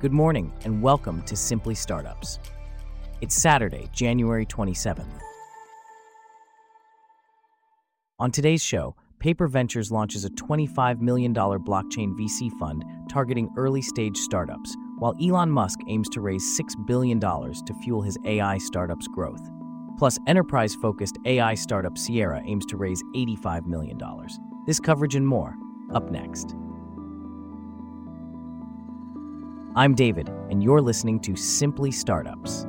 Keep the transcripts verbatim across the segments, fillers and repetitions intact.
Good morning and welcome to Simply Startups. It's Saturday, January twenty-seventh. On today's show, Paper Ventures launches a twenty-five million dollars blockchain V C fund targeting early-stage startups, while Elon Musk aims to raise six billion dollars to fuel his A I startups' growth. Plus, enterprise-focused A I startup Sierra aims to raise eighty-five million dollars. This coverage and more, up next. I'm David, and you're listening to Simply Startups.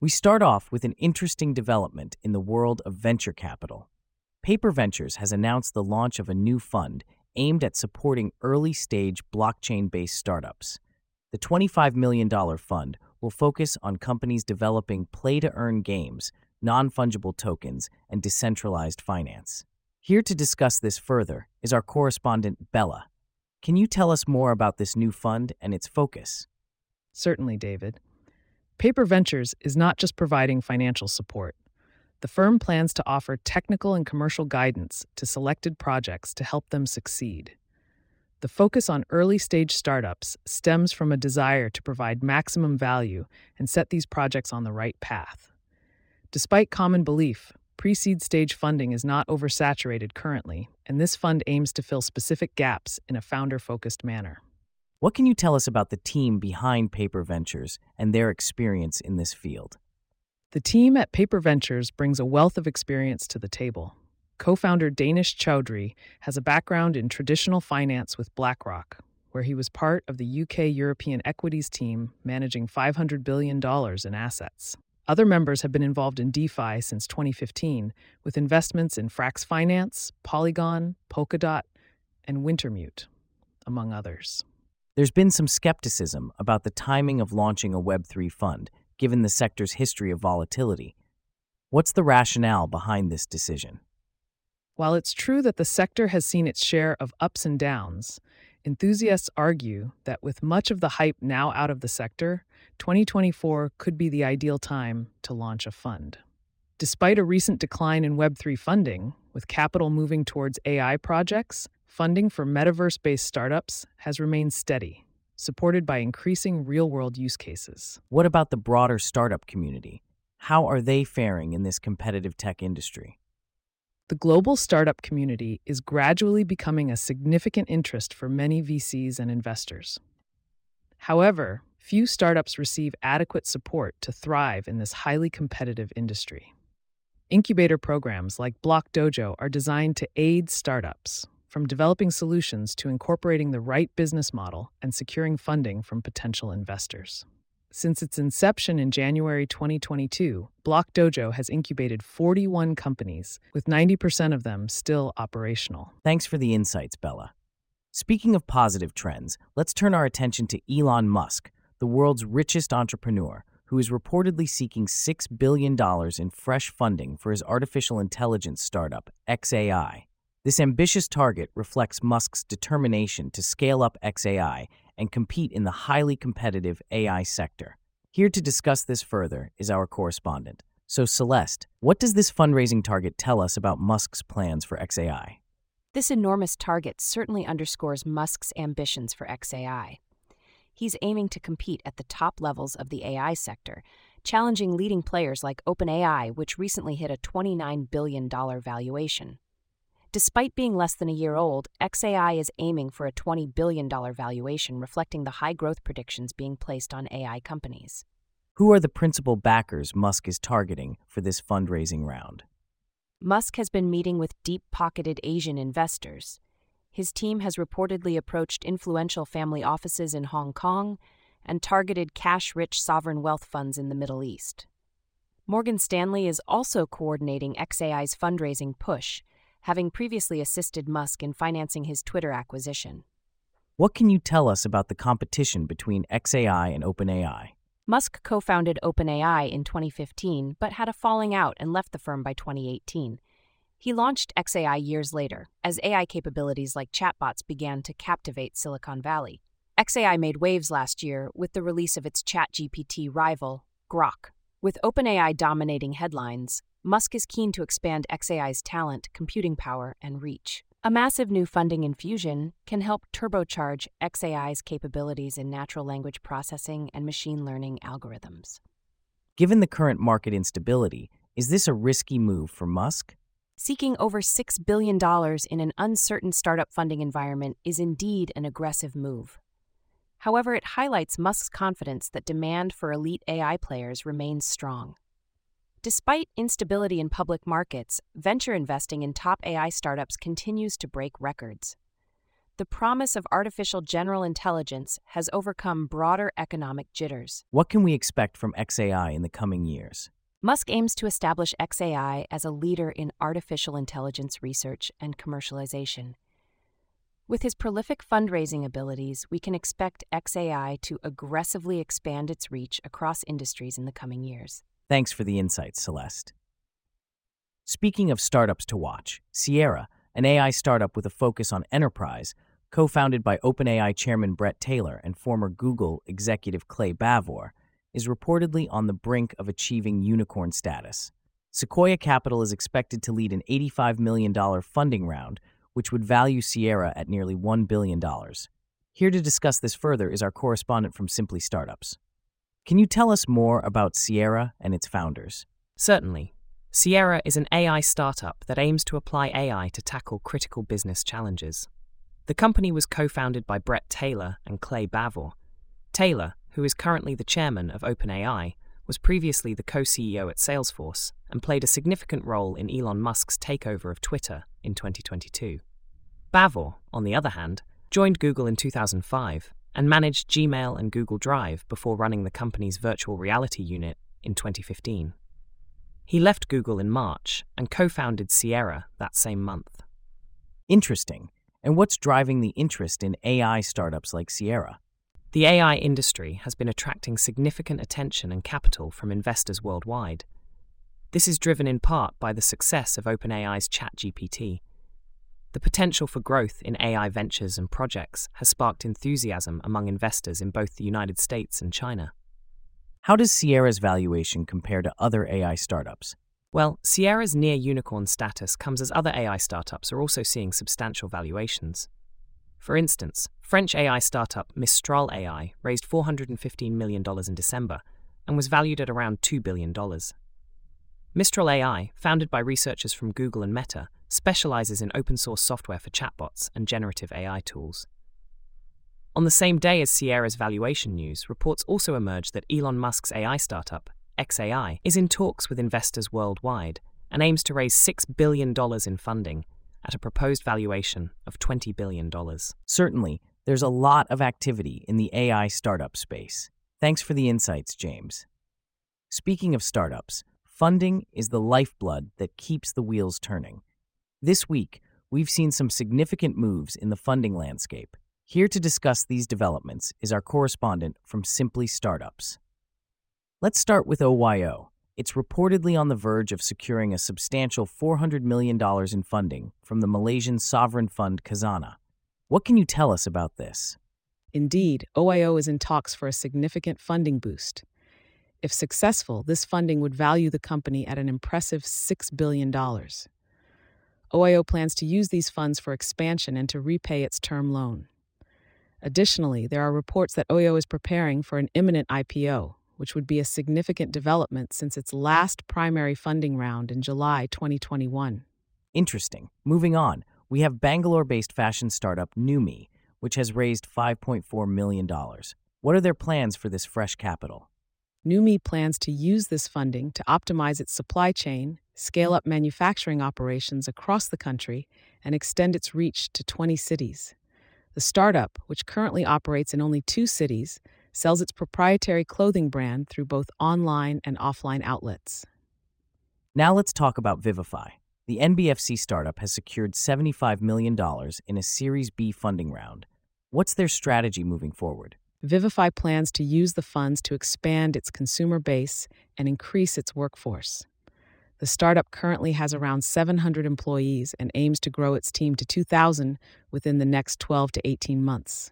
We start off with an interesting development in the world of venture capital. Paper Ventures has announced the launch of a new fund aimed at supporting early-stage blockchain-based startups. The twenty-five million dollars fund will focus on companies developing play-to-earn games, non-fungible tokens, and decentralized finance. Here to discuss this further is our correspondent, Bella. Can you tell us more about this new fund and its focus? Certainly, David. Paper Ventures is not just providing financial support. The firm plans to offer technical and commercial guidance to selected projects to help them succeed. The focus on early-stage startups stems from a desire to provide maximum value and set these projects on the right path. Despite common belief, pre-seed stage funding is not oversaturated currently, and this fund aims to fill specific gaps in a founder-focused manner. What can you tell us about the team behind Paper Ventures and their experience in this field? The team at Paper Ventures brings a wealth of experience to the table. Co-founder Danish Chaudhry has a background in traditional finance with BlackRock, where he was part of the U K European equities team managing five hundred billion dollars in assets. Other members have been involved in DeFi since twenty fifteen, with investments in Frax Finance, Polygon, Polkadot, and Wintermute, among others. There's been some skepticism about the timing of launching a Web three fund, given the sector's history of volatility. What's the rationale behind this decision? While it's true that the sector has seen its share of ups and downs, enthusiasts argue that with much of the hype now out of the sector, twenty twenty-four could be the ideal time to launch a fund. Despite a recent decline in Web three funding, with capital moving towards A I projects, funding for metaverse-based startups has remained steady, supported by increasing real-world use cases. What about the broader startup community? How are they faring in this competitive tech industry? The global startup community is gradually becoming a significant interest for many V Cs and investors. However, few startups receive adequate support to thrive in this highly competitive industry. Incubator programs like Block Dojo are designed to aid startups, from developing solutions to incorporating the right business model and securing funding from potential investors. Since its inception in January twenty twenty-two, Block Dojo has incubated forty-one companies, with ninety percent of them still operational. Thanks for the insights, Bella. Speaking of positive trends, let's turn our attention to Elon Musk, the world's richest entrepreneur, who is reportedly seeking six billion dollars in fresh funding for his artificial intelligence startup, X A I. This ambitious target reflects Musk's determination to scale up X A I and compete in the highly competitive A I sector. Here to discuss this further is our correspondent. So Celeste, what does this fundraising target tell us about Musk's plans for X A I? This enormous target certainly underscores Musk's ambitions for X A I. He's aiming to compete at the top levels of the A I sector, challenging leading players like OpenAI, which recently hit a twenty-nine billion dollars valuation. Despite being less than a year old, X A I is aiming for a twenty billion dollars valuation, reflecting the high growth predictions being placed on A I companies. Who are the principal backers Musk is targeting for this fundraising round? Musk has been meeting with deep-pocketed Asian investors. His team has reportedly approached influential family offices in Hong Kong and targeted cash-rich sovereign wealth funds in the Middle East. Morgan Stanley is also coordinating X A I's fundraising push, having previously assisted Musk in financing his Twitter acquisition. What can you tell us about the competition between X A I and OpenAI? Musk co-founded OpenAI in twenty fifteen, but had a falling out and left the firm by twenty eighteen. He launched X A I years later, as A I capabilities like chatbots began to captivate Silicon Valley. X A I made waves last year with the release of its ChatGPT rival, Grok. With OpenAI dominating headlines, Musk is keen to expand X A I's talent, computing power, and reach. A massive new funding infusion can help turbocharge X A I's capabilities in natural language processing and machine learning algorithms. Given the current market instability, is this a risky move for Musk? Seeking over six billion dollars in an uncertain startup funding environment is indeed an aggressive move. However, it highlights Musk's confidence that demand for elite A I players remains strong. Despite instability in public markets, venture investing in top A I startups continues to break records. The promise of artificial general intelligence has overcome broader economic jitters. What can we expect from X A I in the coming years? Musk aims to establish X A I as a leader in artificial intelligence research and commercialization. With his prolific fundraising abilities, we can expect X A I to aggressively expand its reach across industries in the coming years. Thanks for the insights, Celeste. Speaking of startups to watch, Sierra, an A I startup with a focus on enterprise, co-founded by OpenAI chairman Brett Taylor and former Google executive Clay Bavor, is reportedly on the brink of achieving unicorn status. Sequoia Capital is expected to lead an eighty-five million dollars funding round, which would value Sierra at nearly one billion dollars. Here to discuss this further is our correspondent from Simply Startups. Can you tell us more about Sierra and its founders? Certainly. Sierra is an A I startup that aims to apply A I to tackle critical business challenges. The company was co-founded by Brett Taylor and Clay Bavor. Taylor, who is currently the chairman of OpenAI, was previously the co-C E O at Salesforce and played a significant role in Elon Musk's takeover of Twitter in twenty twenty-two. Bavor, on the other hand, joined Google in two thousand five and managed Gmail and Google Drive before running the company's virtual reality unit in twenty fifteen. He left Google in March and co-founded Sierra that same month. Interesting. And what's driving the interest in A I startups like Sierra? The A I industry has been attracting significant attention and capital from investors worldwide. This is driven in part by the success of OpenAI's ChatGPT. The potential for growth in A I ventures and projects has sparked enthusiasm among investors in both the United States and China. How does Sierra's valuation compare to other A I startups? Well, Sierra's near-unicorn status comes as other A I startups are also seeing substantial valuations. For instance, French A I startup Mistral A I raised four hundred fifteen million dollars in December and was valued at around two billion dollars. Mistral A I, founded by researchers from Google and Meta, specializes in open-source software for chatbots and generative A I tools. On the same day as Sierra's valuation news, reports also emerged that Elon Musk's A I startup, X A I, is in talks with investors worldwide and aims to raise six billion dollars in funding at a proposed valuation of twenty billion dollars. Certainly, there's a lot of activity in the A I startup space. Thanks for the insights, James. Speaking of startups, funding is the lifeblood that keeps the wheels turning. This week, we've seen some significant moves in the funding landscape. Here to discuss these developments is our correspondent from Simply Startups. Let's start with O Y O. It's reportedly on the verge of securing a substantial four hundred million dollars in funding from the Malaysian sovereign fund Kazana. What can you tell us about this? Indeed, O Y O is in talks for a significant funding boost. If successful, this funding would value the company at an impressive six billion dollars. O Y O plans to use these funds for expansion and to repay its term loan. Additionally, there are reports that O Y O is preparing for an imminent I P O, which would be a significant development since its last primary funding round in July twenty twenty-one. Interesting. Moving on, we have Bangalore-based fashion startup NewMe, which has raised five point four million dollars. What are their plans for this fresh capital? NewMe plans to use this funding to optimize its supply chain, scale up manufacturing operations across the country, and extend its reach to twenty cities. The startup, which currently operates in only two cities, sells its proprietary clothing brand through both online and offline outlets. Now let's talk about Vivify. The N B F C startup has secured seventy-five million dollars in a Series B funding round. What's their strategy moving forward? Vivify plans to use the funds to expand its consumer base and increase its workforce. The startup currently has around seven hundred employees and aims to grow its team to two thousand within the next twelve to eighteen months.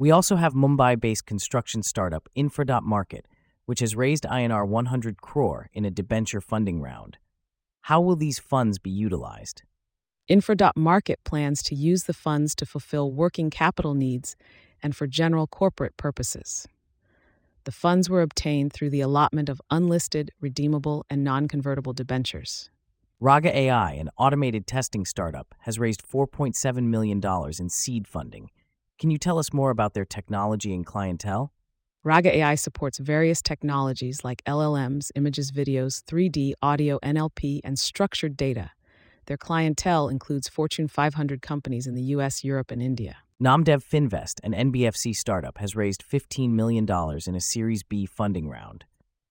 We also have Mumbai-based construction startup Infra.market, which has raised one hundred crore in a debenture funding round. How will these funds be utilized? Infra.market plans to use the funds to fulfill working capital needs and for general corporate purposes. The funds were obtained through the allotment of unlisted, redeemable, and non-convertible debentures. Raga A I, an automated testing startup, has raised four point seven million dollars in seed funding. Can you tell us more about their technology and clientele? Raga A I supports various technologies like L L Ms, images, videos, three D, audio, N L P, and structured data. Their clientele includes Fortune five hundred companies in the U S, Europe, and India. Namdev Finvest, an N B F C startup, has raised fifteen million dollars in a Series B funding round.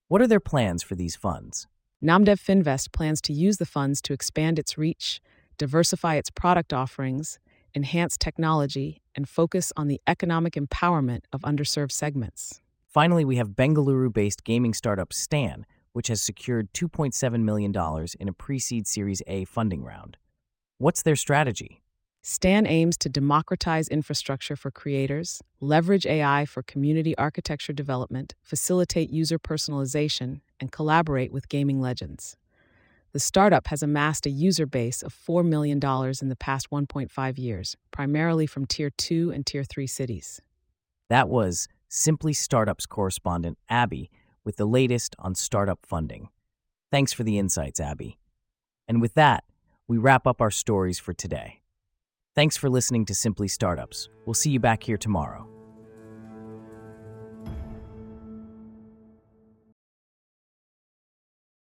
What are their plans for these funds? Namdev Finvest plans to use the funds to expand its reach, diversify its product offerings, enhance technology, and focus on the economic empowerment of underserved segments. Finally, we have Bengaluru-based gaming startup Stan, which has secured two point seven million dollars in a pre-seed Series A funding round. What's their strategy? Stan aims to democratize infrastructure for creators, leverage A I for community architecture development, facilitate user personalization, and collaborate with gaming legends. The startup has amassed a user base of four million dollars in the past one point five years, primarily from Tier two and Tier three cities. That was Simply Startups correspondent Abby with the latest on startup funding. Thanks for the insights, Abby. And with that, we wrap up our stories for today. Thanks for listening to Simply Startups. We'll see you back here tomorrow.